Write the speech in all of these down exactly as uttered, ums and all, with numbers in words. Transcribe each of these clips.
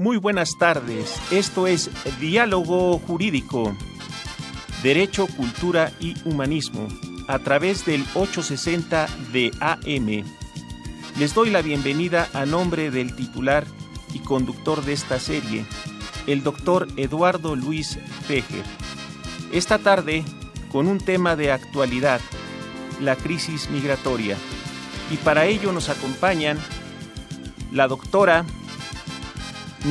Muy buenas tardes, esto es Diálogo Jurídico, Derecho, Cultura y Humanismo, a través del ochocientos sesenta de A M. Les doy la bienvenida a nombre del titular y conductor de esta serie, el doctor Eduardo Luis Feher. Esta tarde, con un tema de actualidad, la crisis migratoria. Y para ello nos acompañan la doctora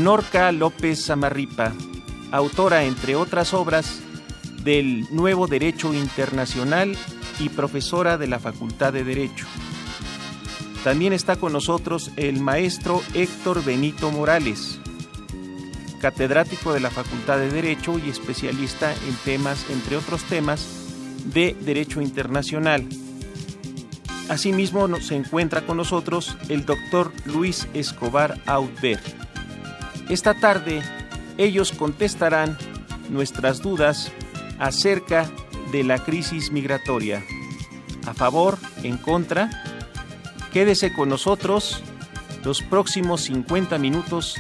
Norca López Zamarripa, autora, entre otras obras, del Nuevo Derecho Internacional y profesora de la Facultad de Derecho. También está con nosotros el maestro Héctor Benito Morales, catedrático de la Facultad de Derecho y especialista en temas, entre otros temas, de Derecho Internacional. Asimismo, se encuentra con nosotros el doctor Luis Escobar Aubert. Esta tarde, ellos contestarán nuestras dudas acerca de la crisis migratoria. ¿A favor? ¿En contra? Quédese con nosotros los próximos cincuenta minutos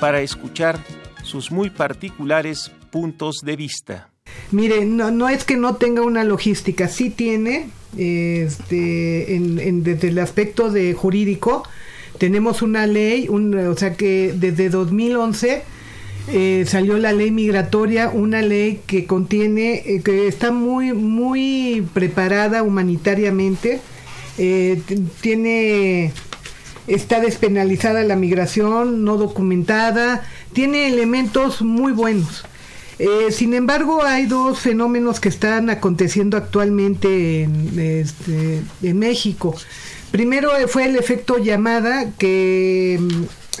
para escuchar sus muy particulares puntos de vista. Mire, no, no es que no tenga una logística, sí tiene, este, en, en, desde el aspecto de jurídico. Tenemos una ley, un, o sea que desde dos mil once eh, salió la ley migratoria, una ley que contiene, eh, que está muy muy preparada humanitariamente, eh, tiene, está despenalizada la migración no documentada, tiene elementos muy buenos. Eh, sin embargo, hay dos fenómenos que están aconteciendo actualmente en, este, en México. Primero fue el efecto llamada, que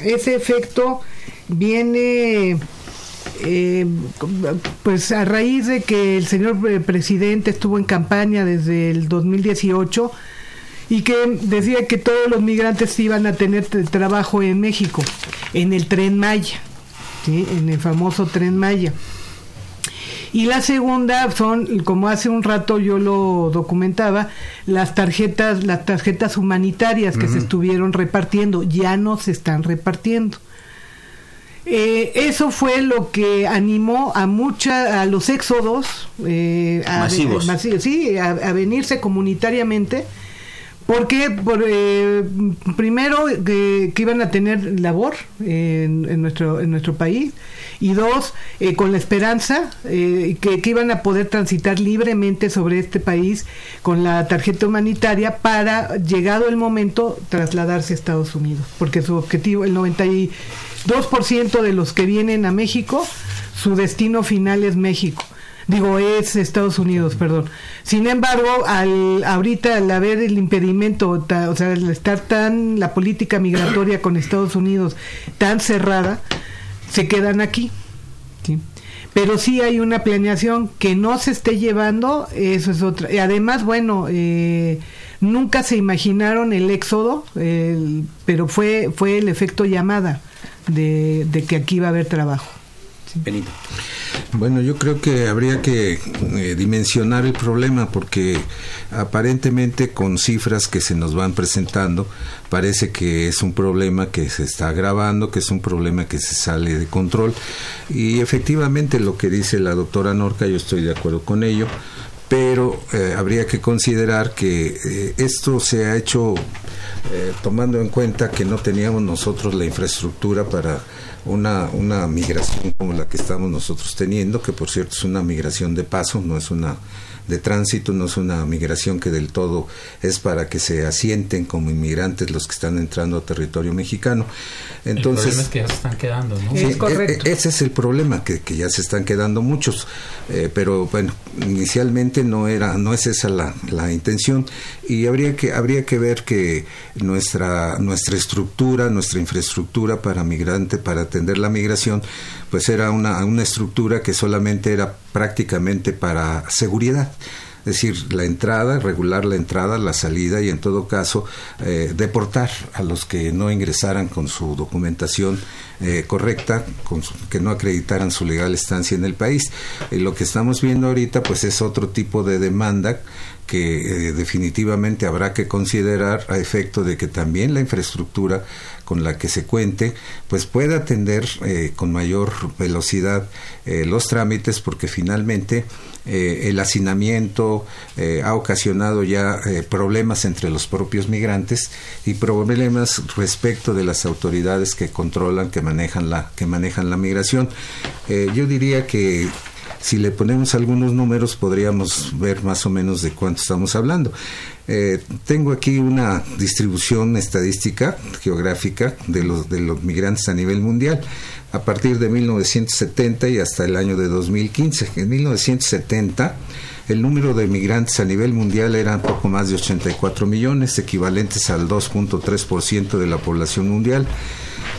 ese efecto viene eh, pues a raíz de que el señor presidente estuvo en campaña desde el dos mil dieciocho y que decía que todos los migrantes iban a tener trabajo en México, en el Tren Maya, ¿sí? En el famoso Tren Maya. Y la segunda son, como hace un rato yo lo documentaba, las tarjetas, las tarjetas humanitarias que uh-huh. se estuvieron repartiendo, ya no se están repartiendo. Eh, eso fue lo que animó a mucha, a los éxodos eh, a, masivos, masivos, sí, a, a venirse comunitariamente, porque por, eh, primero eh, que iban a tener labor eh, en, en nuestro en nuestro país, y dos, eh, con la esperanza eh, que, que iban a poder transitar libremente sobre este país con la tarjeta humanitaria para, llegado el momento, trasladarse a Estados Unidos, porque su objetivo, el noventa y dos por ciento de los que vienen a México, su destino final es México. Digo, es Estados Unidos, perdón. Sin embargo, al ahorita al haber el impedimento, ta, o sea, al estar tan la política migratoria con Estados Unidos tan cerrada, se quedan aquí. ¿Sí? Pero sí hay una planeación que no se esté llevando, eso es otra. Además, bueno, eh, nunca se imaginaron el éxodo, el, pero fue fue el efecto llamada. de, de que aquí va a haber trabajo. ¿Sí? Benito. Bueno, yo creo que habría que eh, dimensionar el problema, porque aparentemente con cifras que se nos van presentando parece que es un problema que se está agravando, que es un problema que se sale de control, y efectivamente lo que dice la doctora Norca, yo estoy de acuerdo con ello, pero eh, habría que considerar que eh, esto se ha hecho eh, tomando en cuenta que no teníamos nosotros la infraestructura para Una, una migración como la que estamos nosotros teniendo, que por cierto es una migración de paso, no es una de tránsito, no es una migración que del todo es para que se asienten como inmigrantes los que están entrando a territorio mexicano. Entonces, el problema es que ya se están quedando, ¿no? Sí, es correcto. Ese es el problema, que, que ya se están quedando muchos, eh, pero bueno, inicialmente no era, no es esa la, la intención, y habría que habría que ver que nuestra nuestra estructura, nuestra infraestructura para migrante, para atender la migración, pues era una, una estructura que solamente era prácticamente para seguridad, es decir, la entrada, regular la entrada, la salida y en todo caso eh, deportar a los que no ingresaran con su documentación eh, correcta, con su, que no acreditaran su legal estancia en el país. Y lo que estamos viendo ahorita pues es otro tipo de demanda que eh, definitivamente habrá que considerar a efecto de que también la infraestructura con la que se cuente pues pueda atender eh, con mayor velocidad eh, los trámites, porque finalmente eh, el hacinamiento eh, ha ocasionado ya eh, problemas entre los propios migrantes y problemas respecto de las autoridades que controlan, que manejan la, que manejan la migración. Eh, yo diría que si le ponemos algunos números podríamos ver más o menos de cuánto estamos hablando. Eh, tengo aquí una distribución estadística geográfica de los de los migrantes a nivel mundial a partir de mil novecientos setenta y hasta el año de dos mil quince. En mil novecientos setenta el número de migrantes a nivel mundial era poco más de ochenta y cuatro millones, equivalentes al dos punto tres por ciento de la población mundial.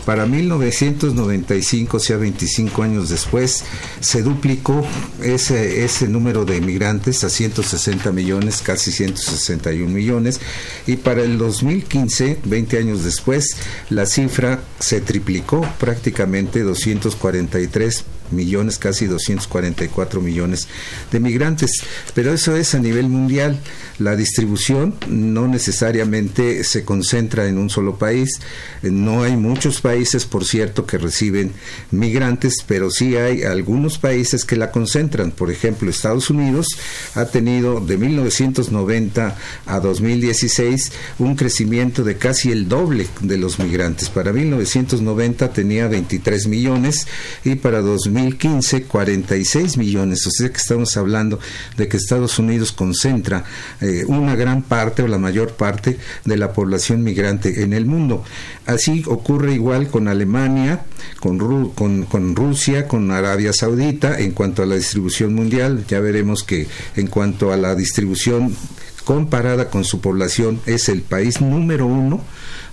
Para mil novecientos noventa y cinco, o sea, veinticinco años después, se duplicó ese, ese número de migrantes a ciento sesenta millones, casi ciento sesenta y un millones. Y para el dos mil quince, veinte años después, la cifra se triplicó, prácticamente doscientos cuarenta y tres millones, casi doscientos cuarenta y cuatro millones de migrantes. Pero eso es a nivel mundial. La distribución no necesariamente se concentra en un solo país. No hay muchos países, por cierto, que reciben migrantes, pero sí hay algunos países que la concentran. Por ejemplo, Estados Unidos ha tenido de mil novecientos noventa a dos mil dieciséis un crecimiento de casi el doble de los migrantes. Para mil novecientos noventa tenía veintitrés millones y para dos mil quince cuarenta y seis millones, o sea que estamos hablando de que Estados Unidos concentra eh, una gran parte o la mayor parte de la población migrante en el mundo. Así ocurre igual con Alemania, con, Ru- con, con Rusia, con Arabia Saudita en cuanto a la distribución mundial. Ya veremos que en cuanto a la distribución comparada con su población es el país número uno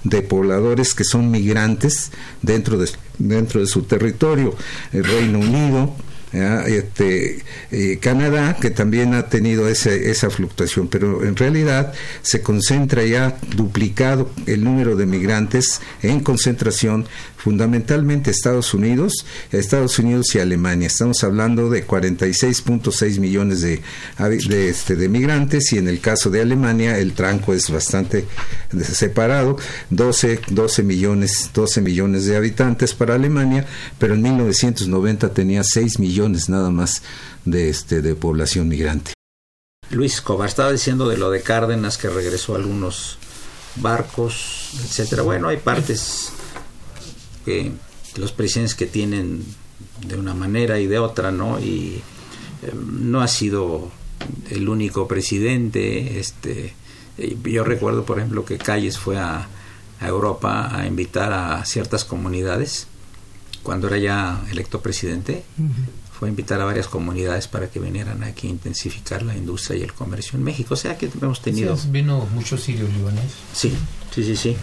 de pobladores que son migrantes dentro de, dentro de su territorio. El Reino Unido, Este, eh, Canadá, que también ha tenido ese, esa fluctuación, pero en realidad se concentra ya duplicado el número de migrantes en concentración fundamentalmente Estados Unidos, Estados Unidos y Alemania. Estamos hablando de cuarenta y seis punto seis millones de, de, este, de migrantes, y en el caso de Alemania el tranco es bastante separado, doce millones de habitantes para Alemania, pero en mil novecientos noventa tenía seis millones nada más de este de población migrante. Luis Escobar estaba diciendo de lo de Cárdenas, que regresó a algunos barcos, etcétera. Bueno, hay partes que los presidentes que tienen de una manera y de otra, ¿no? Y eh, no ha sido el único presidente. Este, yo recuerdo, por ejemplo, que Calles fue a, a Europa a invitar a ciertas comunidades cuando era ya electo presidente. Uh-huh. Fue a invitar a varias comunidades para que vinieran aquí a intensificar la industria y el comercio en México. O sea, que hemos tenido... Sí, vino muchos sirios libaneses. Sí, sí, sí, sí.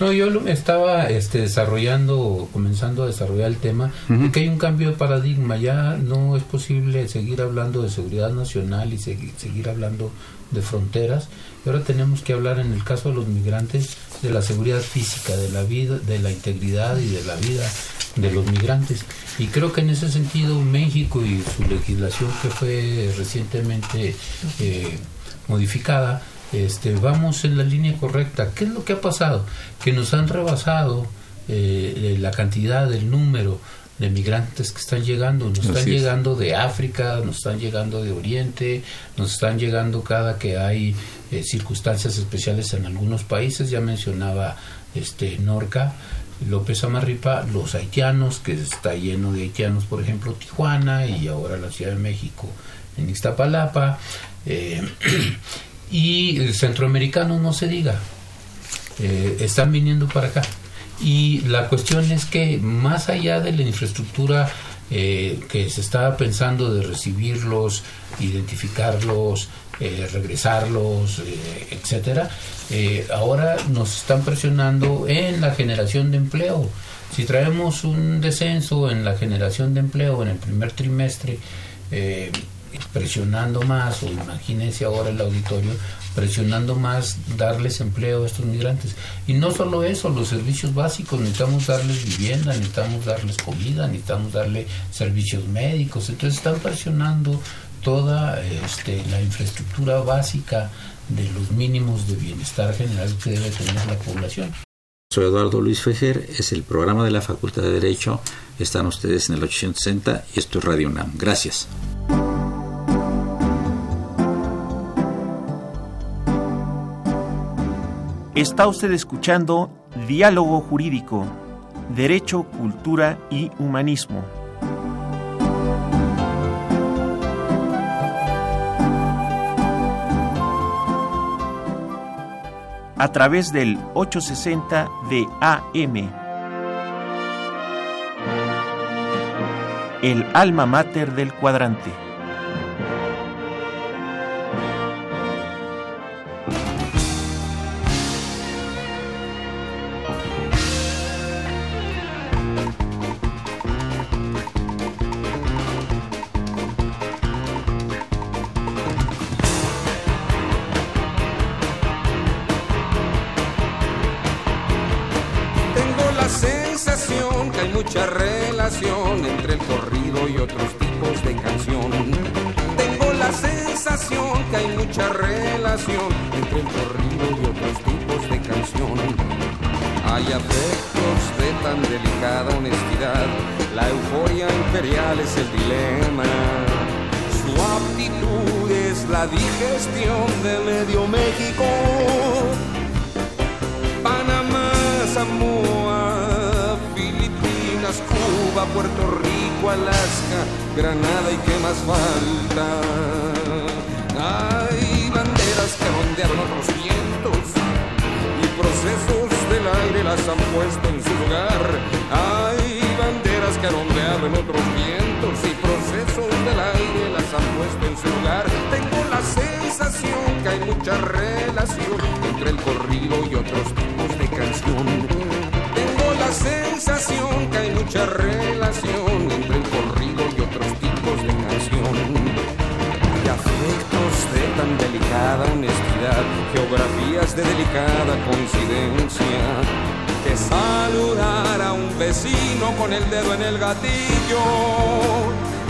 No, yo estaba este, desarrollando, comenzando a desarrollar el tema, uh-huh, de que hay un cambio de paradigma. Ya no es posible seguir hablando de seguridad nacional y seguir, seguir hablando de fronteras. Y ahora tenemos que hablar, en el caso de los migrantes, de la seguridad física, de la vida, de la integridad y de la vida de los migrantes. Y creo que en ese sentido México y su legislación, que fue recientemente eh, modificada, este, vamos en la línea correcta. ¿Qué es lo que ha pasado? Que nos han rebasado eh, la cantidad, el número de migrantes que están llegando. Nos están llegando de África, nos están llegando de Oriente, nos están llegando cada que hay eh, circunstancias especiales en algunos países. Ya mencionaba este Norca López Zamarripa, los haitianos, que está lleno de haitianos, por ejemplo, Tijuana y ahora la Ciudad de México en Iztapalapa, eh, y el centroamericano no se diga, eh, están viniendo para acá. Y la cuestión es que más allá de la infraestructura eh, que se estaba pensando de recibirlos, identificarlos, eh, regresarlos, eh, etcétera, eh, ahora nos están presionando en la generación de empleo. Si traemos un descenso en la generación de empleo en el primer trimestre, eh, presionando más, o imagínense ahora el auditorio presionando más, darles empleo a estos migrantes. Y no solo eso, los servicios básicos, necesitamos darles vivienda, necesitamos darles comida, necesitamos darle servicios médicos. Entonces están presionando toda este, la infraestructura básica de los mínimos de bienestar general que debe tener la población. Soy Eduardo Luis Feher, es el programa de la Facultad de Derecho. Están ustedes en el ochocientos sesenta y esto es Radio UNAM. Gracias. Está usted escuchando Diálogo Jurídico, Derecho, Cultura y Humanismo. A través del ochocientos sesenta de A M. El alma mater del cuadrante. Geografías de delicada coincidencia, que saludar a un vecino con el dedo en el gatillo,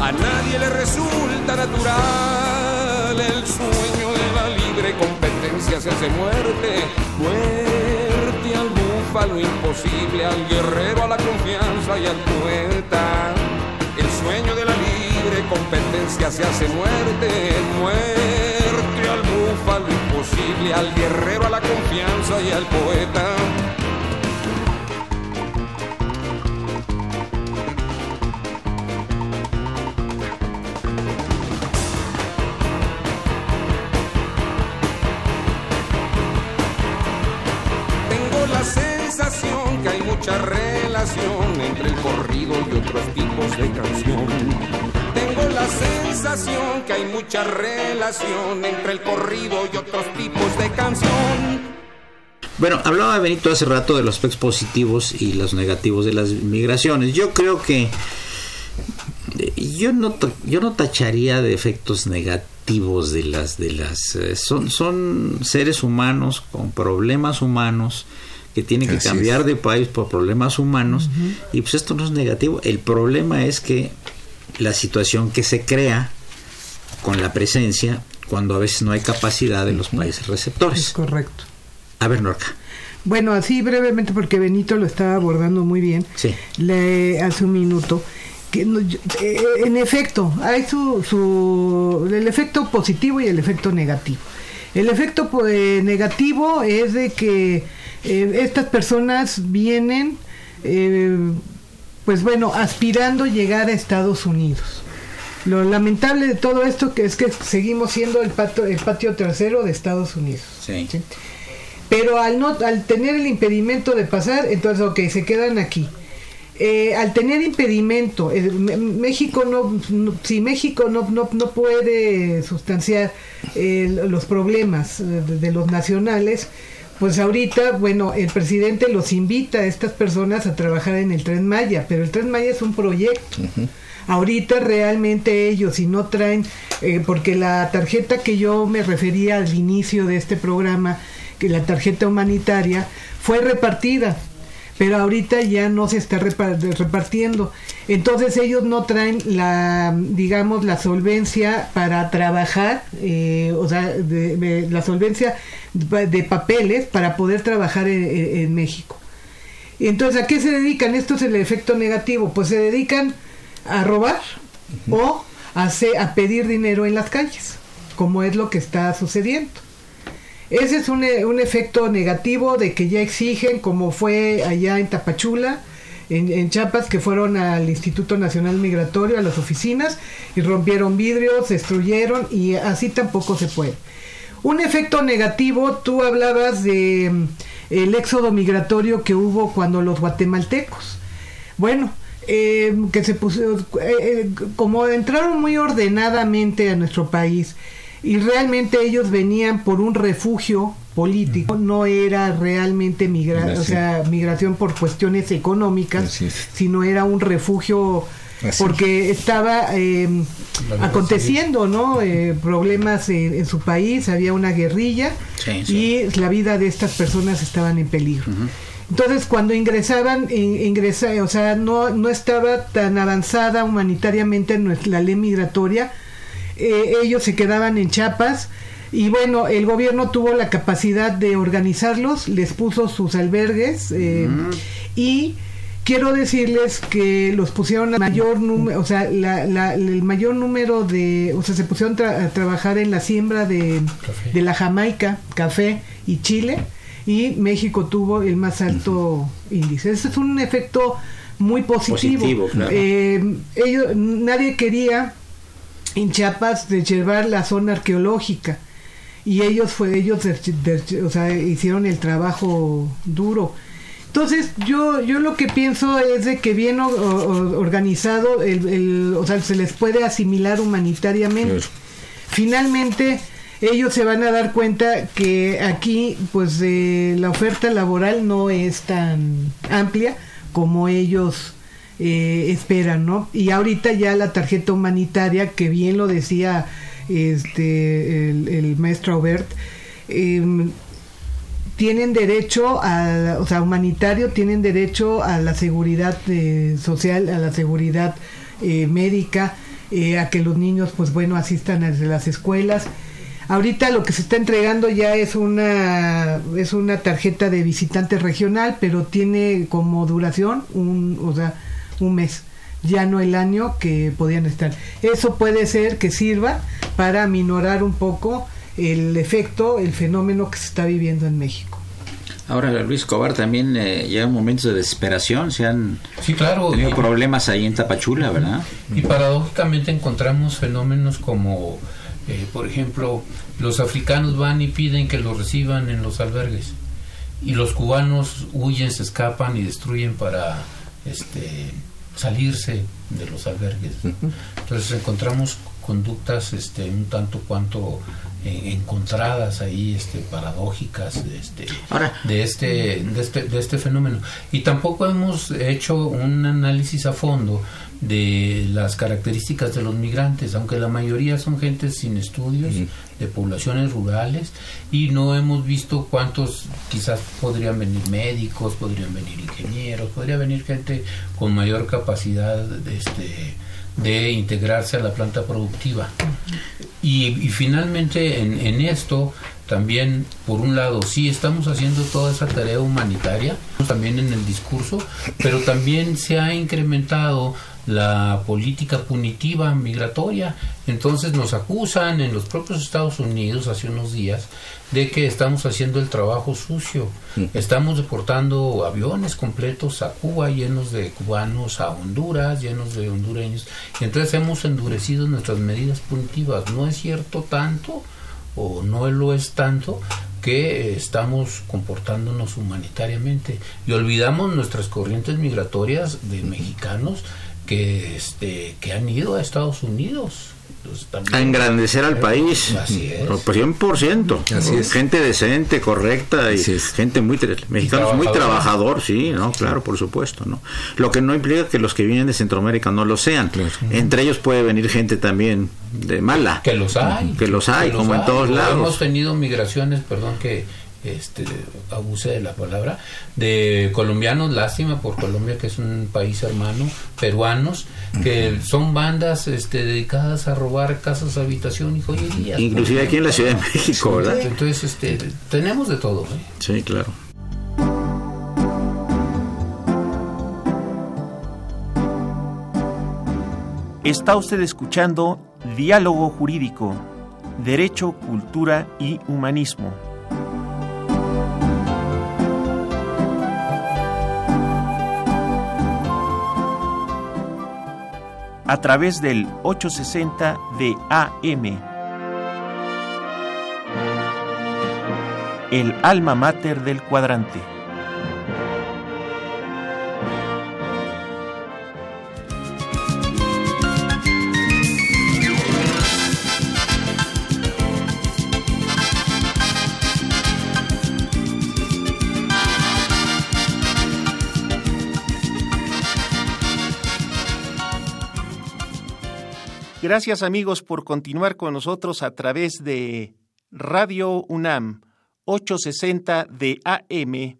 a nadie le resulta natural. El sueño de la libre competencia se hace muerte, muerte al búfalo imposible, al guerrero, a la confianza y al poeta. El sueño de la libre competencia se hace muerte, muerte al búfalo imposible, al guerrero, a la confianza y al poeta. Tengo la sensación que hay mucha relación entre el corrido y otros tipos de canción. Tengo la sensación que hay mucha relación entre el corrido y otros tipos de canción. Bueno, hablaba Benito hace rato de los aspectos positivos y los negativos de las migraciones. Yo creo que yo no yo no tacharía de efectos negativos de las de las son son seres humanos con problemas humanos que tienen que Así cambiar es. de país por problemas humanos, uh-huh. y pues esto no es negativo. El problema es que la situación que se crea con la presencia, cuando a veces no hay capacidad de los países receptores. Es correcto. A ver, Norca. Bueno, así brevemente, porque Benito lo está abordando muy bien, sí. le, hace un minuto, que no, eh, en efecto, hay su, su el efecto positivo y el efecto negativo. El efecto eh, negativo es de que eh, estas personas vienen, eh, pues bueno, aspirando llegar a Estados Unidos. Lo lamentable de todo esto que es que seguimos siendo el patio, el patio trasero de Estados Unidos. Sí. ¿Sí? Pero al no, al tener el impedimento de pasar, entonces, ok, se quedan aquí. Eh, al tener impedimento, eh, México no, no, si México no, no, no puede sustanciar eh, los problemas eh, de los nacionales, pues ahorita, bueno, el presidente los invita a estas personas a trabajar en el Tren Maya, pero el Tren Maya es un proyecto. Uh-huh. Ahorita realmente ellos, si no traen, eh, porque la tarjeta que yo me refería al inicio de este programa, que la tarjeta humanitaria, fue repartida, pero ahorita ya no se está repartiendo. Entonces ellos no traen la, digamos, la solvencia para trabajar, eh, o sea, de, de, la solvencia de papeles para poder trabajar en, en, en México. Entonces, ¿a qué se dedican? Esto es el efecto negativo. Pues se dedican a robar, uh-huh. o a, se, a pedir dinero en las calles, como es lo que está sucediendo. Ese es un, un efecto negativo de que ya exigen, como fue allá en Tapachula, en, en Chiapas, que fueron al Instituto Nacional Migratorio, a las oficinas, y rompieron vidrios, destruyeron, y así tampoco se puede. Un efecto negativo, tú hablabas de el éxodo migratorio que hubo cuando los guatemaltecos, bueno, Eh, que se puso, eh, eh, como entraron muy ordenadamente a nuestro país, y realmente ellos venían por un refugio político, no era realmente migra- o sea, migración por cuestiones económicas, sino era un refugio. Así porque es. estaba eh, aconteciendo, ¿no? Eh, problemas en, en su país, había una guerrilla, sí, sí. y la vida de estas personas estaban en peligro. Uh-huh. Entonces, cuando ingresaban, ingresa, o sea, no, no estaba tan avanzada humanitariamente la ley migratoria, eh, ellos se quedaban en Chiapas, y bueno, el gobierno tuvo la capacidad de organizarlos, les puso sus albergues, eh, uh-huh. y quiero decirles que los pusieron a mayor número, o sea, la, la, el mayor número de, o sea, se pusieron tra- a trabajar en la siembra de, de la Jamaica, café y chile, y México tuvo el más alto uh-huh. índice. Ese es un efecto muy positivo. positivo claro. eh, ellos, nadie quería en Chiapas reservar la zona arqueológica, y ellos fue ellos de, de, o sea, hicieron el trabajo duro. Entonces yo yo lo que pienso es de que bien o, o, organizado el, el, o sea, se les puede asimilar humanitariamente. Yes. Finalmente ellos se van a dar cuenta que aquí, pues, eh, la oferta laboral no es tan amplia como ellos eh, esperan, ¿no? Y ahorita ya la tarjeta humanitaria, que bien lo decía este el, el maestro Aubert, eh, tienen derecho a, o sea, humanitario, tienen derecho a la seguridad eh, social, a la seguridad eh, médica, eh, a que los niños, pues, bueno, asistan a las escuelas. Ahorita lo que se está entregando ya es una es una tarjeta de visitante regional, pero tiene como duración un, o sea, un mes, ya no el año que podían estar. Eso puede ser que sirva para minorar un poco el efecto, el fenómeno que se está viviendo en México. Ahora, Luis Escobar, también eh, llegan momentos de desesperación, se han sí, claro, tenido y, problemas ahí en Tapachula, ¿verdad? Y paradójicamente encontramos fenómenos como... Eh, por ejemplo, los africanos van y piden que los reciban en los albergues, y los cubanos huyen, se escapan y destruyen para este, salirse de los albergues. Entonces encontramos conductas este, un tanto cuanto eh, encontradas ahí, este, paradójicas, este, Ahora, de este, de este, de este fenómeno. Y tampoco hemos hecho un análisis a fondo de las características de los migrantes, aunque la mayoría son gentes sin estudios, uh-huh. de poblaciones rurales, y no hemos visto cuántos, quizás podrían venir médicos, podrían venir ingenieros, podría venir gente con mayor capacidad de, este, de integrarse a la planta productiva. Y, y finalmente en, en esto también, por un lado, sí estamos haciendo toda esa tarea humanitaria, también en el discurso, pero también se ha incrementado la política punitiva migratoria. Entonces nos acusan en los propios Estados Unidos hace unos días de que estamos haciendo el trabajo sucio. Estamos deportando aviones completos a Cuba, llenos de cubanos, a Honduras, llenos de hondureños. Y entonces hemos endurecido nuestras medidas punitivas. No es cierto tanto, o no lo es tanto, que estamos comportándonos humanitariamente. Y olvidamos nuestras corrientes migratorias de mexicanos que este que han ido a Estados Unidos. Entonces, también, a engrandecer al país. Así es. Por cien por ciento. Así es. Gente decente, correcta, y gente muy mexicanos muy trabajador, sí, no, claro, por supuesto, ¿no? Lo que no implica que los que vienen de Centroamérica no lo sean. Claro. Entre ellos puede venir gente también de mala. Que los hay. Que los hay, que como los en hay. Todos lados. Hemos tenido migraciones, perdón que Este, abuse de la palabra, de colombianos, lástima por Colombia que es un país hermano, peruanos, que son bandas este, dedicadas a robar casas, habitación y joyerías. Inclusive aquí en la Ciudad de México, ¿verdad? Entonces, este, tenemos de todo, ¿eh? Sí, claro. Está usted escuchando Diálogo Jurídico, Derecho, Cultura y Humanismo. A través del ochocientos sesenta de A M. El alma mater del cuadrante. Gracias, amigos, por continuar con nosotros a través de Radio UNAM ochocientos sesenta de A M.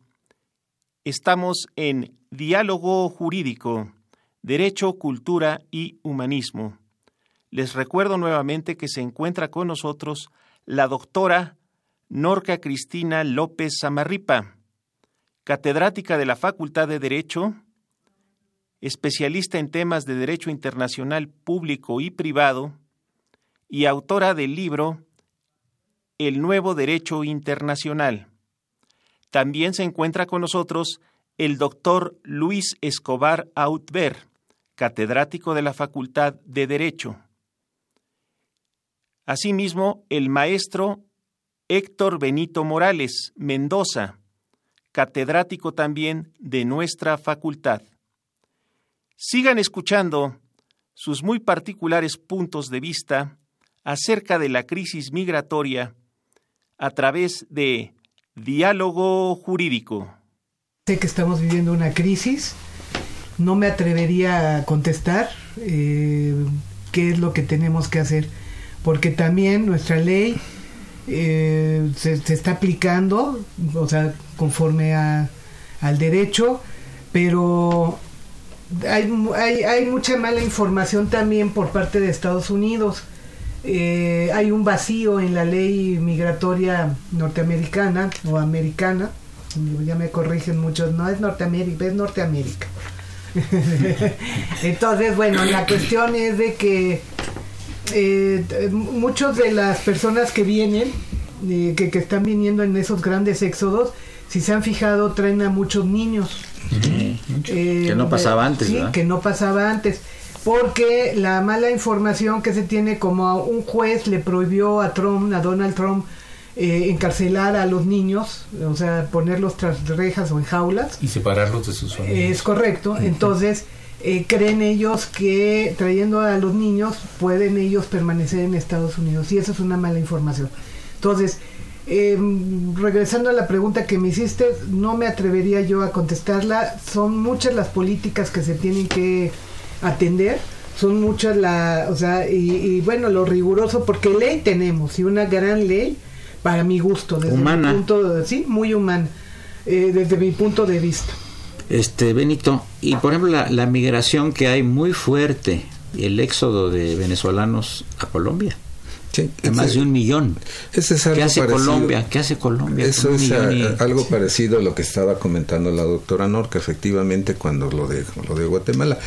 Estamos en Diálogo Jurídico, Derecho, Cultura y Humanismo. Les recuerdo nuevamente que se encuentra con nosotros la doctora Norca Cristina López Zamarripa, catedrática de la Facultad de Derecho, especialista en temas de derecho internacional público y privado y autora del libro El Nuevo Derecho Internacional. También se encuentra con nosotros el doctor Luis Escobar Aubert, catedrático de la Facultad de Derecho. Asimismo, el maestro Héctor Benito Morales Mendoza, catedrático también de nuestra facultad. Sigan escuchando sus muy particulares puntos de vista acerca de la crisis migratoria a través de Diálogo Jurídico. Sé que estamos viviendo una crisis. No me atrevería a contestar eh, qué es lo que tenemos que hacer, porque también nuestra ley eh, se, se está aplicando, o sea, conforme a, al derecho, pero Hay, hay, hay mucha mala información también por parte de Estados Unidos. Eh, hay un vacío en la ley migratoria norteamericana o americana. Ya me corrigen muchos, no es Norteamérica, es Norteamérica. Entonces, bueno, la cuestión es de que eh, muchas de las personas que vienen, eh, que, que están viniendo en esos grandes éxodos, si se han fijado, traen a muchos niños. Uh-huh. Eh, que no pasaba antes, sí, ¿verdad? Que no pasaba antes, porque la mala información que se tiene, como a un juez le prohibió a Trump, a Donald Trump, eh, encarcelar a los niños, o sea, ponerlos tras rejas o en jaulas y separarlos de sus familias. Es correcto. Uh-huh. Entonces eh, creen ellos que trayendo a los niños pueden ellos permanecer en Estados Unidos, y eso es una mala información. Entonces, eh, regresando a la pregunta que me hiciste, no me atrevería yo a contestarla. Son muchas las políticas que se tienen que atender, son muchas las, o sea, y, y bueno, lo riguroso, porque ley tenemos, y una gran ley, para mi gusto, desde humana. Mi punto de, sí, muy humana, eh, desde mi punto de vista. Este, Benito, y por ejemplo la, la migración que hay muy fuerte, el éxodo de venezolanos a Colombia. Sí, de más de un millón. Eso es algo ¿Qué hace parecido. Colombia? ¿Qué hace Colombia? Eso es a, y... algo parecido a lo que estaba comentando la doctora Norca, efectivamente, cuando lo de lo de Guatemala.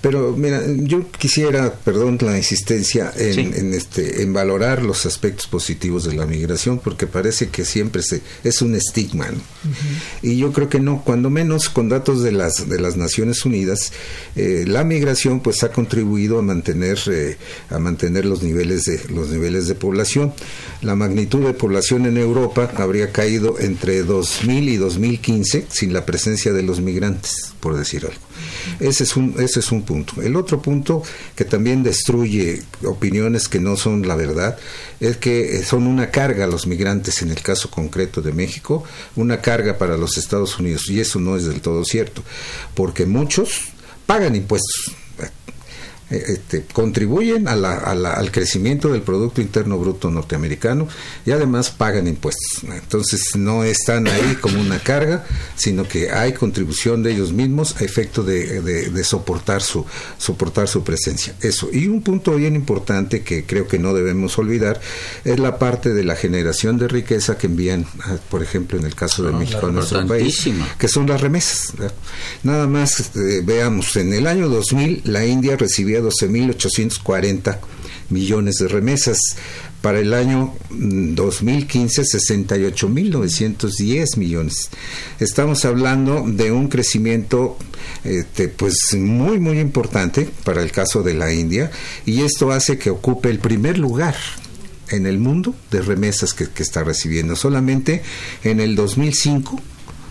Pero mira, yo quisiera, perdón la insistencia en, sí. en este en valorar los aspectos positivos de la migración, porque parece que siempre se es un estigma, ¿no? Uh-huh. Y yo creo que no, cuando menos con datos de las de las Naciones Unidas, eh, la migración pues ha contribuido a mantener eh, a mantener los niveles de los niveles de población. La magnitud de población en Europa habría caído entre dos mil y dos mil quince sin la presencia de los migrantes, por decir algo. Ese es un, ese es un punto. El otro punto que también destruye opiniones que no son la verdad es que son una carga a los migrantes, en el caso concreto de México, una carga para los Estados Unidos, y eso no es del todo cierto, porque muchos pagan impuestos. Este, contribuyen a la, a la, al crecimiento del Producto Interno Bruto norteamericano y además pagan impuestos. Entonces no están ahí como una carga, sino que hay contribución de ellos mismos a efecto de, de, de soportar su soportar su presencia. Eso. Y un punto bien importante que creo que no debemos olvidar es la parte de la generación de riqueza que envían, por ejemplo, en el caso de no, México a nuestro país, que son las remesas. Nada más eh, veamos, en el año dos mil la India recibía doce mil ochocientos cuarenta millones de remesas. Para el año dos mil quince, sesenta y ocho mil novecientos diez millones. Estamos hablando de un crecimiento este, pues muy muy importante para el caso de la India, y esto hace que ocupe el primer lugar en el mundo de remesas que, que está recibiendo. Solamente en el dos mil cinco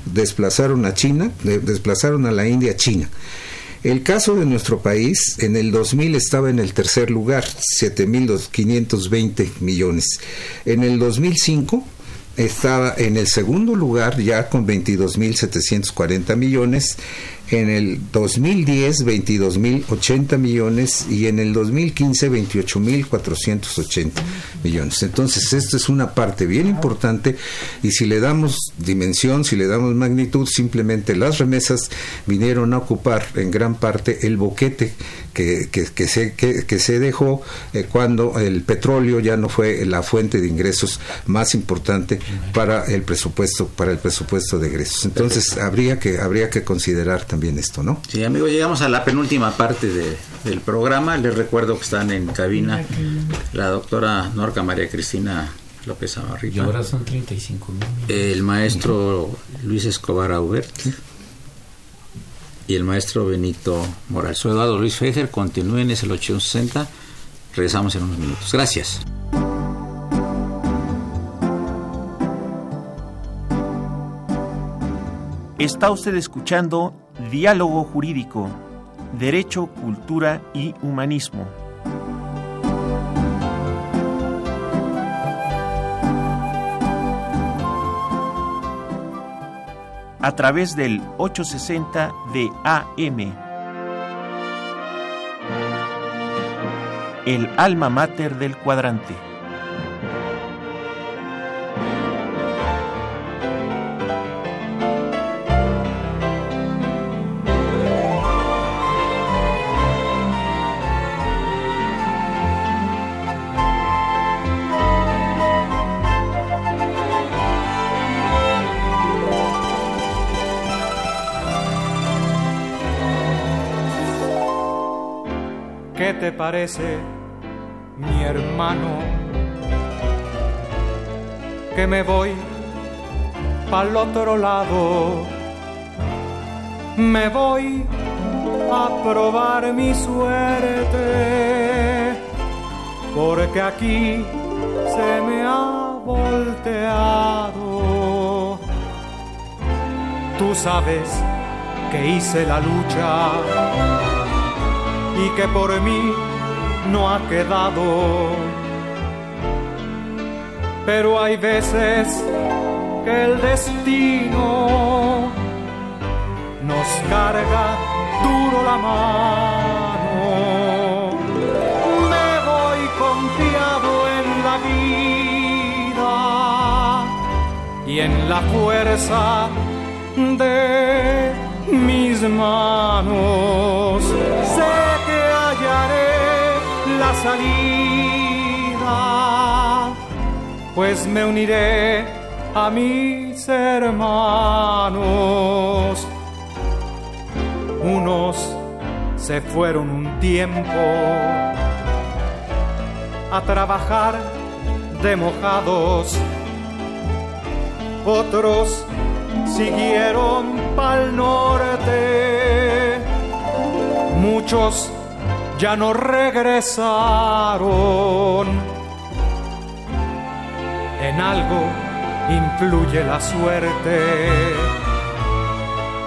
desplazaron a China, desplazaron a la India a China. El caso de nuestro país, en el dos mil estaba en el tercer lugar, siete mil quinientos veinte millones. En el dos mil cinco estaba en el segundo lugar, ya con veintidós mil setecientos cuarenta millones. En el dos mil diez, veintidós mil ochenta millones. Y en el dos mil quince, veintiocho mil cuatrocientos ochenta millones. Entonces, esto es una parte bien importante. Y si le damos dimensión, si le damos magnitud, simplemente las remesas vinieron a ocupar en gran parte el boquete que, que, que, se, que, que se dejó eh, cuando el petróleo ya no fue la fuente de ingresos más importante para el presupuesto, para el presupuesto de egresos. Entonces, habría que, habría que considerar también bien esto, ¿no? Sí, amigos, llegamos a la penúltima parte de, del programa. Les recuerdo que están en cabina la doctora Norca María Cristina López Zamarripa. Y ahora son treinta y cinco mil. El maestro Luis Escobar Aubert. ¿Sí? Y el maestro Benito Morales. Soy Eduardo Luis Feher. Continúen, es el ocho sesenta. Regresamos en unos minutos. Gracias. Está usted escuchando Diálogo Jurídico, Derecho, Cultura y Humanismo. A través del ochocientos sesenta de A M. El alma mater del cuadrante. ¿Qué te parece, mi hermano, que me voy pa'l otro lado? Me voy a probar mi suerte, porque aquí se me ha volteado. Tú sabes que hice la lucha y que por mí no ha quedado, pero hay veces que el destino nos carga duro la mano. Me voy confiado en la vida y en la fuerza de mis manos. Sé que hallaré la salida, pues me uniré a mis hermanos. Unos se fueron un tiempo a trabajar de mojados, otros siguieron pa'l norte, muchos ya no regresaron. En algo influye la suerte,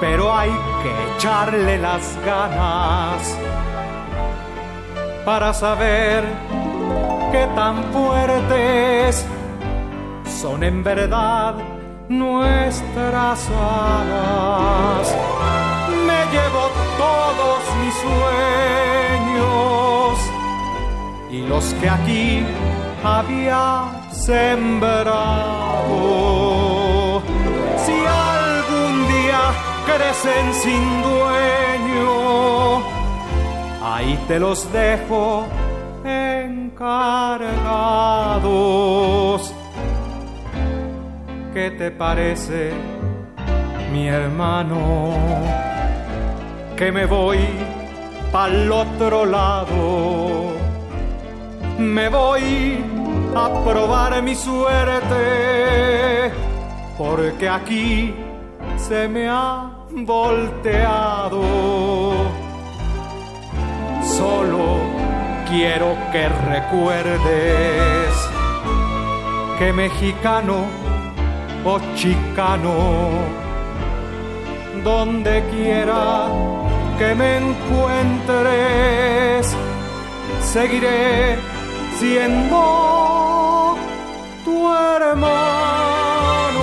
pero hay que echarle las ganas para saber qué tan fuertes son en verdad nuestras alas. Me llevo todos mis sueños y los que aquí había sembrado. Si algún día crecen sin dueño, ahí te los dejo encargados. ¿Qué te parece, mi hermano, que me voy pa'l otro lado? Me voy a probar mi suerte, porque aquí se me ha volteado. Solo quiero que recuerdes que mexicano o chicano, donde quiera que me encuentres, seguiré siendo tu hermano.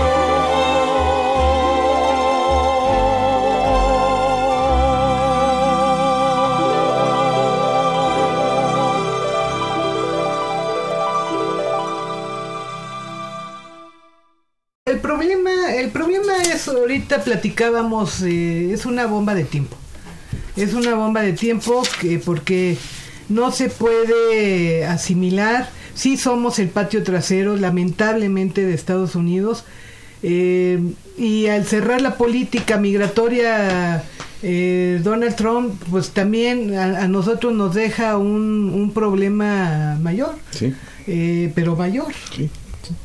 El problema, el problema es, ahorita platicábamos, eh, es una bomba de tiempo. Es una bomba de tiempo que, porque no se puede asimilar. Sí somos el patio trasero, lamentablemente, de Estados Unidos. Eh, y al cerrar la política migratoria, eh, Donald Trump, pues también a, a nosotros nos deja un, un problema mayor. Sí. Eh, pero mayor. Sí. Sí.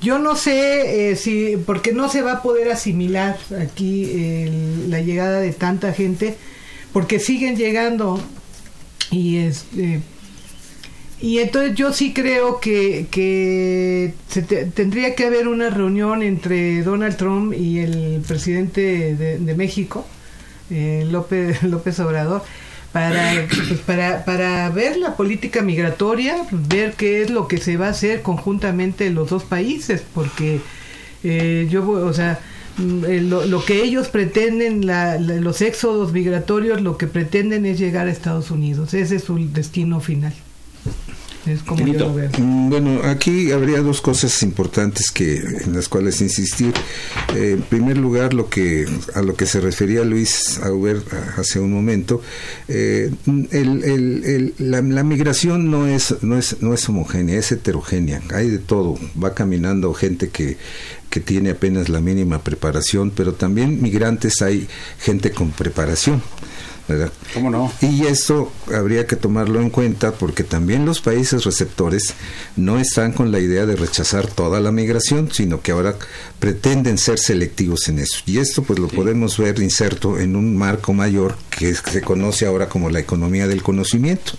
Yo no sé eh, si, porque no se va a poder asimilar aquí eh, la llegada de tanta gente, porque siguen llegando y este eh, y entonces yo sí creo que que se te, tendría que haber una reunión entre Donald Trump y el presidente de, de México, eh, López López Obrador, para, pues, para para ver la política migratoria, ver qué es lo que se va a hacer conjuntamente en los dos países, porque eh, yo, o sea, lo, lo que ellos pretenden, la, la, los éxodos migratorios, lo que pretenden es llegar a Estados Unidos. Ese es su destino final. Es como yo lo veo. Bueno, aquí habría dos cosas importantes que en las cuales insistir. Eh, en primer lugar, lo que a lo que se refería Luis Aubert hace un momento, eh, el, el, el, la, la migración no es no es no es homogénea, es heterogénea. Hay de todo. Va caminando gente que que tiene apenas la mínima preparación, pero también migrantes, hay gente con preparación, ¿verdad? ¿Cómo no? Y esto habría que tomarlo en cuenta, porque también los países receptores no están con la idea de rechazar toda la migración, sino que ahora pretenden ser selectivos en eso. Y esto pues lo sí. podemos ver inserto en un marco mayor que, es, que se conoce ahora como la economía del conocimiento.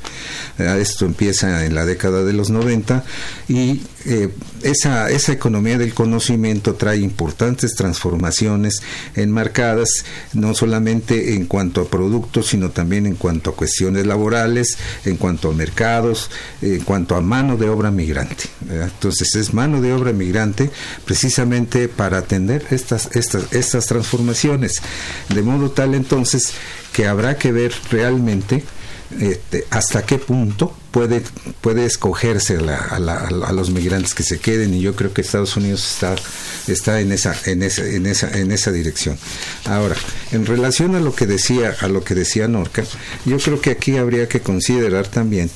¿Verdad? Esto empieza en la década de los noventa y eh, esa, esa economía del conocimiento trae importantes transformaciones enmarcadas, no solamente en cuanto a productos, sino también en cuanto a cuestiones laborales, en cuanto a mercados, en cuanto a mano de obra migrante. Entonces es mano de obra migrante precisamente para atender estas, estas, estas transformaciones. De modo tal entonces que habrá que ver realmente este, hasta qué punto puede, puede escogerse la, a, la, a los migrantes que se queden, y yo creo que Estados Unidos está, está en esa, en esa, en esa, en esa dirección. Ahora, en relación a lo que decía, a lo que decía Norca, yo creo que aquí habría que considerar también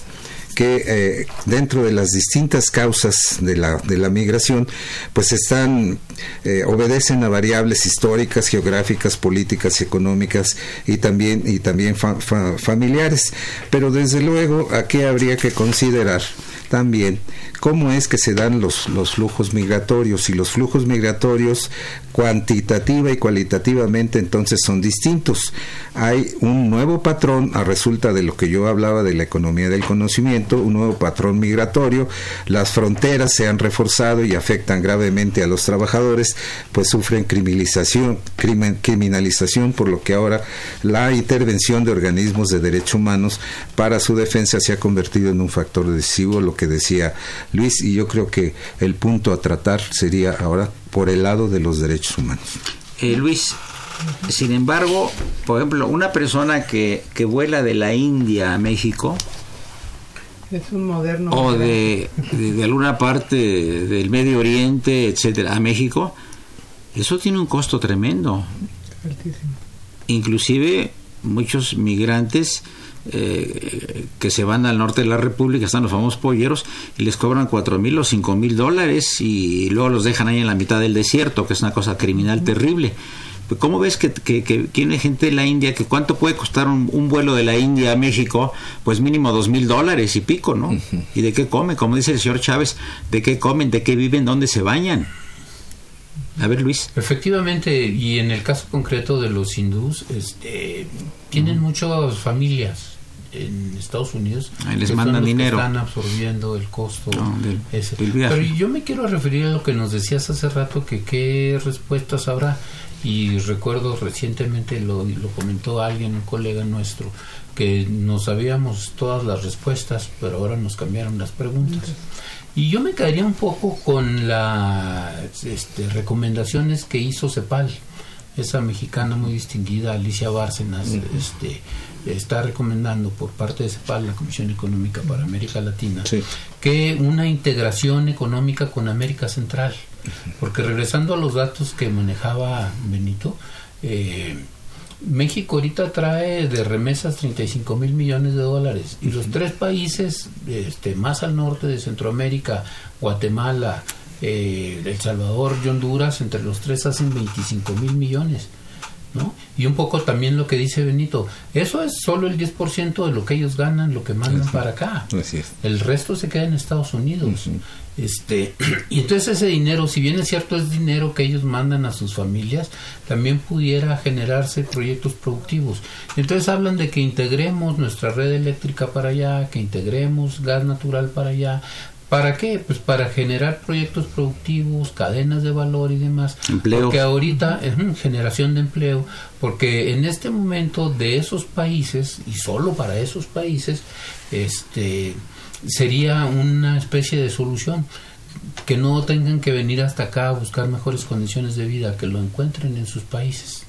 que eh, dentro de las distintas causas de la de la migración, pues están eh, obedecen a variables históricas, geográficas, políticas, económicas y también y también fa, fa, familiares. Pero desde luego aquí habría que considerar también cómo es que se dan los los flujos migratorios, y los flujos migratorios cuantitativa y cualitativamente entonces son distintos. Hay un nuevo patrón a resulta de lo que yo hablaba de la economía del conocimiento, un nuevo patrón migratorio. Las fronteras se han reforzado y afectan gravemente a los trabajadores, pues sufren criminalización, crimen, criminalización, por lo que ahora la intervención de organismos de derechos humanos para su defensa se ha convertido en un factor decisivo, lo que decía Luis, y yo creo que el punto a tratar sería ahora por el lado de los derechos humanos. Eh, Luis, sin embargo, por ejemplo, una persona que, que vuela de la India a México, es un moderno o de, de, de alguna parte del Medio Oriente, etcétera, a México, eso tiene un costo tremendo. Altísimo. Inclusive muchos migrantes eh, que se van al norte de la República, están los famosos polleros, y les cobran cuatro mil o cinco mil dólares y luego los dejan ahí en la mitad del desierto, que es una cosa criminal terrible. ¿Cómo ves que, que, que tiene gente de la India, que cuánto puede costar un, un vuelo de la India a México? Pues mínimo dos mil dólares y pico, ¿no? Uh-huh. ¿Y de qué comen? Como dice el señor Chávez, ¿de qué comen? ¿De qué viven? ¿Dónde se bañan? A ver, Luis. Efectivamente, y en el caso concreto de los hindús, este, tienen uh-huh. muchas familias en Estados Unidos. Ahí les mandan dinero. Están absorbiendo el costo. No, del, ese. Del viaje. Pero yo me quiero referir a lo que nos decías hace rato, que qué respuestas habrá. Y recuerdo recientemente, lo, lo comentó alguien, un colega nuestro, que nos sabíamos todas las respuestas, pero ahora nos cambiaron las preguntas. Okay. Y yo me quedaría un poco con las este, recomendaciones que hizo CEPAL, esa mexicana muy distinguida, Alicia Bárcenas, uh-huh. este, está recomendando por parte de CEPAL, la Comisión Económica para América Latina, sí. que una integración económica con América Central, porque regresando a los datos que manejaba Benito, eh, México ahorita trae de remesas treinta y cinco mil millones de dólares, y los tres países este, más al norte de Centroamérica, Guatemala, eh, El Salvador y Honduras, entre los tres hacen veinticinco mil millones, ¿no? Y un poco también lo que dice Benito, eso es solo el diez por ciento de lo que ellos ganan, lo que mandan sí, para acá. Así es. El resto se queda en Estados Unidos. Uh-huh. Este, y entonces ese dinero, si bien es cierto es dinero que ellos mandan a sus familias, también pudiera generarse proyectos productivos. Entonces hablan de que integremos nuestra red eléctrica para allá, que integremos gas natural para allá. ¿Para qué? Pues para generar proyectos productivos, cadenas de valor y demás. Empleo. Porque ahorita es una generación de empleo, porque en este momento de esos países, y solo para esos países, este sería una especie de solución, que no tengan que venir hasta acá a buscar mejores condiciones de vida, que lo encuentren en sus países.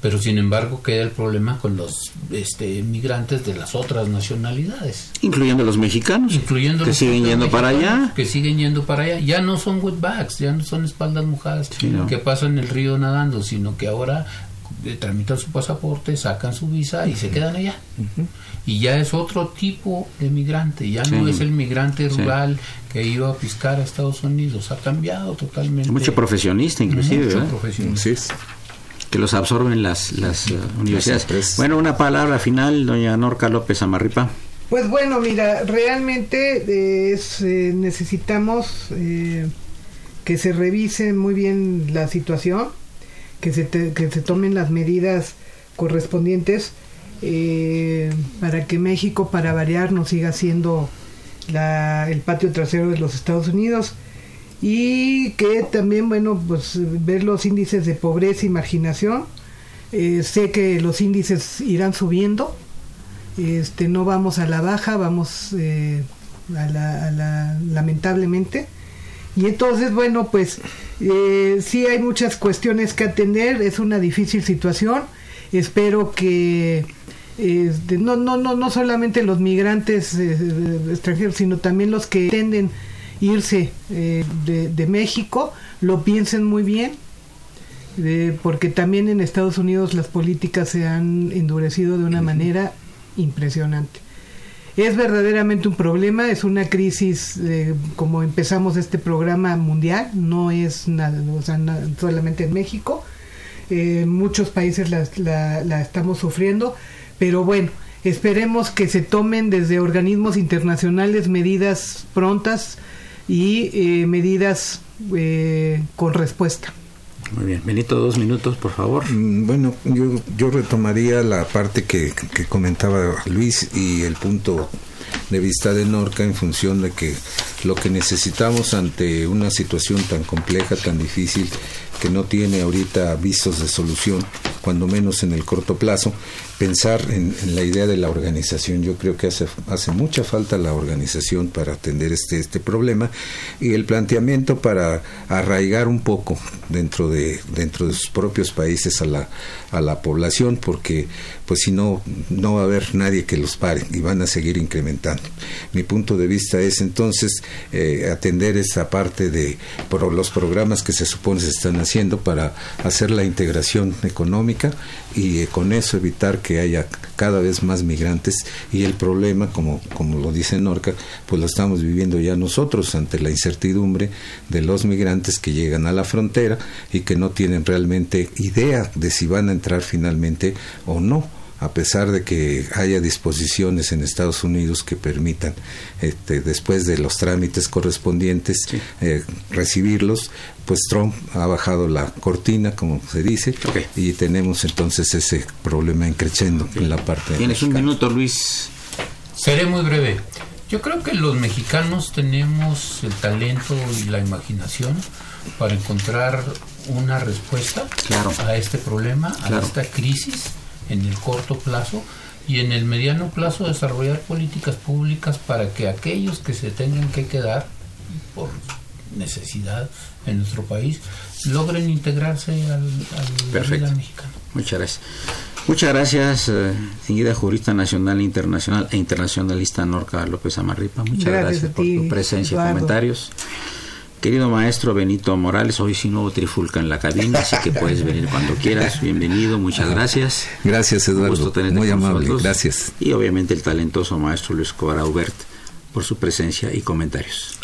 Pero sin embargo queda el problema con los este, migrantes de las otras nacionalidades. Incluyendo los mexicanos. Incluyendo que los siguen yendo para allá. Que siguen yendo para allá. Ya no son wetbacks, ya no son espaldas mojadas sí, no. que pasan el río nadando, sino que ahora eh, tramitan su pasaporte, sacan su visa y uh-huh. se quedan allá. Uh-huh. Y ya es otro tipo de migrante, ya sí. no es el migrante rural sí. que iba a piscar a Estados Unidos. Ha cambiado totalmente. Mucho profesionista inclusive. Mucho ¿eh? profesionista. Sí es. Que los absorben las, las uh, universidades. Gracias. Bueno, una palabra final, doña Norca López Zamarripa. Pues bueno, mira, realmente es, eh, necesitamos eh, que se revise muy bien la situación, que se, te, que se tomen las medidas correspondientes eh, para que México, para variar, no siga siendo la, el patio trasero de los Estados Unidos. Y que también, bueno, pues ver los índices de pobreza y marginación. Eh, sé que los índices irán subiendo. Este, no vamos a la baja, vamos eh, a la, a la, lamentablemente. Y entonces, bueno, pues eh, sí hay muchas cuestiones que atender, es una difícil situación. Espero que eh, no, no, no, no solamente los migrantes eh, extranjeros, sino también los que pretenden irse eh, de, de México, lo piensen muy bien, eh, porque también en Estados Unidos las políticas se han endurecido de una manera impresionante. Es verdaderamente un problema, es una crisis, eh, como empezamos este programa, mundial, no es nada, o sea, nada, solamente en México, eh, muchos países la, la, la estamos sufriendo, pero bueno, esperemos que se tomen desde organismos internacionales medidas prontas y eh, medidas eh, con respuesta. Muy bien, Benito, dos minutos, por favor. Bueno, yo, yo retomaría la parte que, que comentaba Luis y el punto de vista de Norca en función de que lo que necesitamos ante una situación tan compleja, tan difícil, que no tiene ahorita avisos de solución, cuando menos en el corto plazo, pensar en, en la idea de la organización. Yo creo que hace, hace mucha falta la organización para atender este, este problema, y el planteamiento para arraigar un poco dentro de, dentro de sus propios países a la, a la población, porque pues si no, no va a haber nadie que los pare y van a seguir incrementando. Mi punto de vista es entonces eh, atender esta parte de por los programas que se supone se están haciendo para hacer la integración económica y eh, con eso evitar que haya cada vez más migrantes, y el problema, como, como lo dice Norca, pues lo estamos viviendo ya nosotros ante la incertidumbre de los migrantes que llegan a la frontera y que no tienen realmente idea de si van a entrar finalmente o no, a pesar de que haya disposiciones en Estados Unidos que permitan, este, después de los trámites correspondientes, sí. eh, recibirlos. Pues Trump ha bajado la cortina, como se dice, okay. Y tenemos entonces ese problema increciendo okay. en la parte. Tienes un minuto, Luis. Seré muy breve. Yo creo que los mexicanos tenemos el talento y la imaginación para encontrar una respuesta claro. a este problema, a claro. esta crisis en el corto plazo, y en el mediano plazo desarrollar políticas públicas para que aquellos que se tengan que quedar por necesidad en nuestro país logren integrarse al, al perfecto. Vida mexicana. Muchas gracias. Muchas gracias, distinguida eh, jurista nacional, internacional e internacionalista Norca López Zamarripa. Muchas gracias, gracias por ti, tu presencia Eduardo. Y comentarios. Querido maestro Benito Morales, hoy sí no hubo trifulca en la cabina, así que puedes venir cuando quieras. Bienvenido, muchas gracias. Gracias, Eduardo. Un gusto tenerte muy amable, nosotros. Gracias. Y obviamente el talentoso maestro Luis Escobar Aubert por su presencia y comentarios.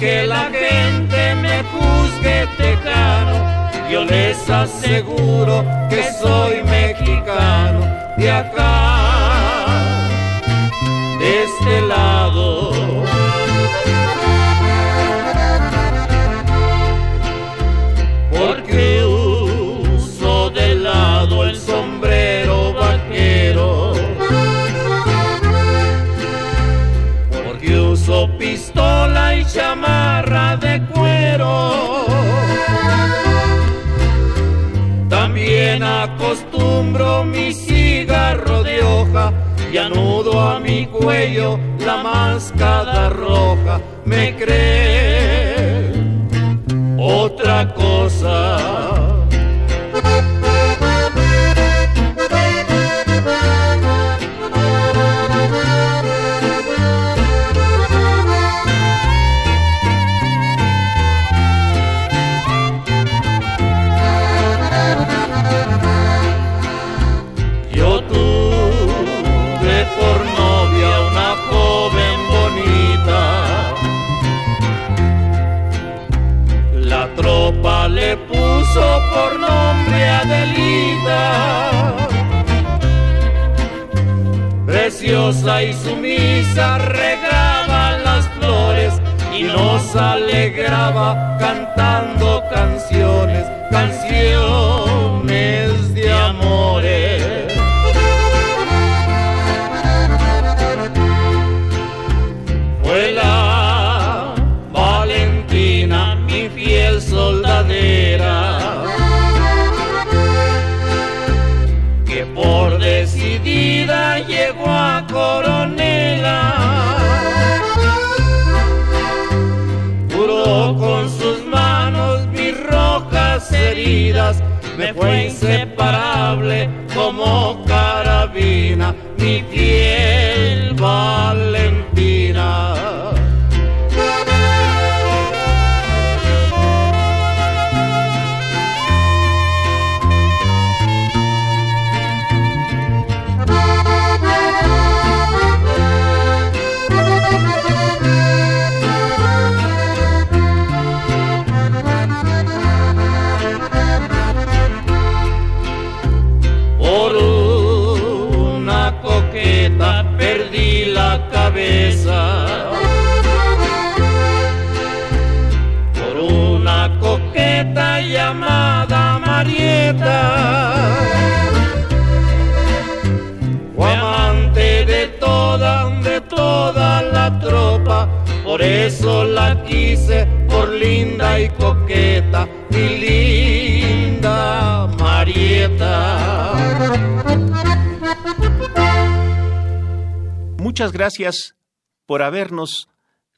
Que la gente me juzgue tejano, yo les aseguro que soy mexicano, de acá, de este lado. Porque uso de lado el sombrero vaquero, porque uso pistola y chamarra de cuero. También acostumbro mi cigarro de hoja y anudo a mi cuello la máscara roja. Me cree otra cosa. Por novia una joven bonita, generosa y sumisa regaba las flores y nos alegraba cantando canciones, canciones de amores. Fue la Valentina, mi fiel soldadera, que por decidida llegó a coronela. Curó con sus manos mis rojas heridas, me fue inseparable como carabina, mi fiel Valentina. Perdí la cabeza por una coqueta llamada Marieta. Fue amante de toda, de toda la tropa, por eso la quise, por linda y coqueta, mi linda Marieta. Muchas gracias por habernos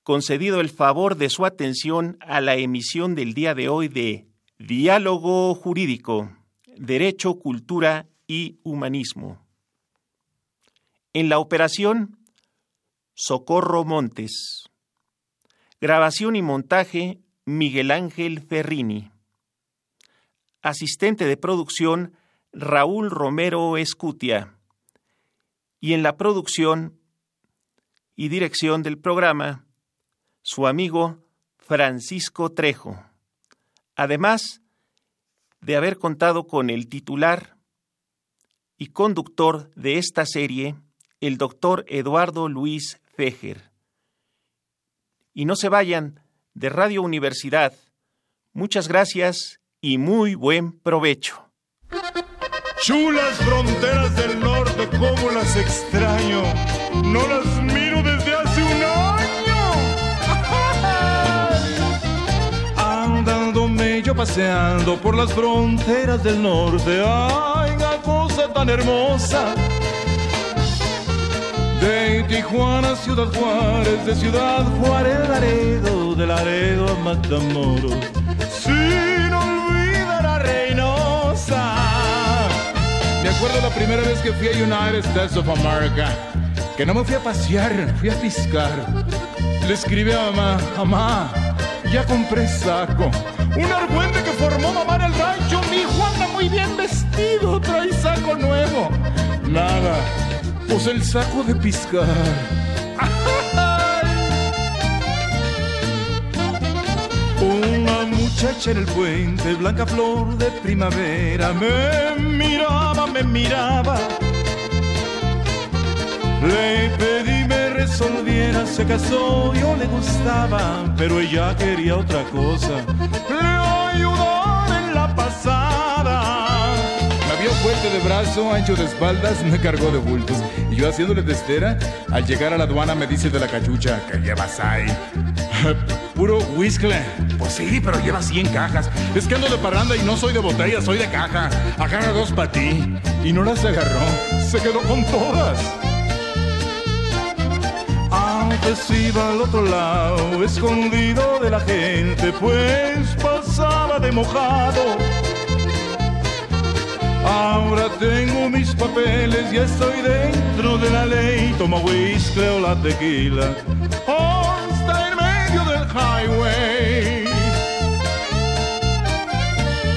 concedido el favor de su atención a la emisión del día de hoy de Diálogo Jurídico, Derecho, Cultura y Humanismo. En la operación, Socorro Montes. Grabación y montaje, Miguel Ángel Ferrini. Asistente de producción, Raúl Romero Escutia. Y en la producción y dirección del programa, su amigo Francisco Trejo. Además de haber contado con el titular y conductor de esta serie, el doctor Eduardo Luis Feher. Y no se vayan de Radio Universidad. Muchas gracias y muy buen provecho. Chulas fronteras del norte, cómo las extraño, no las miro desde hace un año. Andándome yo paseando por las fronteras del norte, ay, una cosa tan hermosa. De Tijuana a Ciudad Juárez, de Ciudad Juárez Laredo, de Laredo a Matamoros, sin olvidar a Reynosa. Me acuerdo la primera vez que fui a United States of America, que no me fui a pasear, fui a piscar. Le escribí a mamá, mamá, ya compré saco. Un argüente que formó mamá en el rancho, mi hijo anda muy bien vestido, trae saco nuevo. Nada, pues el saco de piscar. Una muchacha en el puente, blanca flor de primavera, me miraba, me miraba. Le pedí me resolviera, se casó, yo le gustaba, pero ella quería otra cosa. Le ayudó en la pasada. La vio fuerte de brazo, ancho de espaldas, me cargó de bultos. Y yo haciéndole de estera, al llegar a la aduana me dice de la cachucha, ¿qué llevas ahí? Puro whisky. Pues sí, pero lleva cien cajas. Es que ando de parranda y no soy de botella, soy de caja. Agarra dos para ti. Y no las agarró, se quedó con todas. Antes iba al otro lado, escondido de la gente, pues pasaba de mojado. Ahora tengo mis papeles, ya estoy dentro de la ley. Toma whisky o la tequila. ¡Oh! Highway.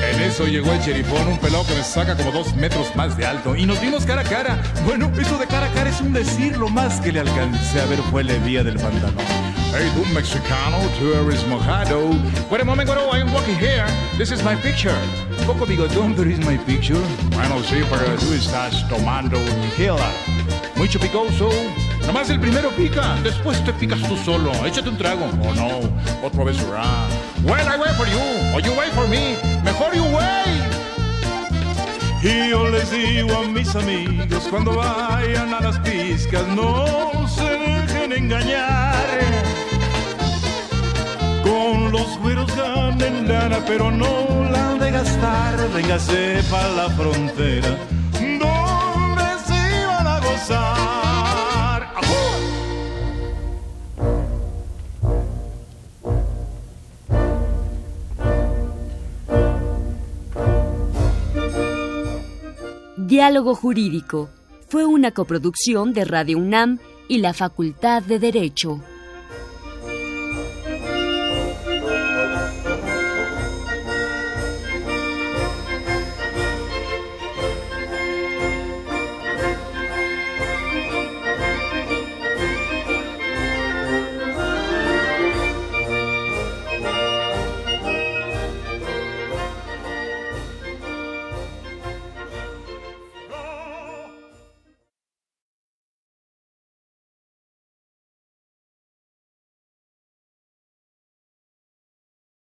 En eso llegó el cherifón, un pelado que me saca como dos metros más de alto, y nos vimos cara a cara. Bueno, eso de cara a cara es un decir, lo más que le alcancé a ver fue la vía del pantalón. Hey, tú mexicano, tú eres mojado. Wait a moment, I am walking here. This is my picture. Un poco bigotón, pero es my picture. Bueno, sí, pero tú estás tomando tequila. Mucho picoso. Nomás el primero pica, después te picas tú solo. Échate un trago. Oh no, otra vez será. Well, I wait for you, or you wait for me. Mejor you wait. Y yo les digo a mis amigos, cuando vayan a las piscas, no se dejen engañar. Con los güeros ganen lana, pero no la de gastar. Véngase pa' la frontera, donde se van a gozar. Diálogo Jurídico fue una coproducción de Radio UNAM y la Facultad de Derecho.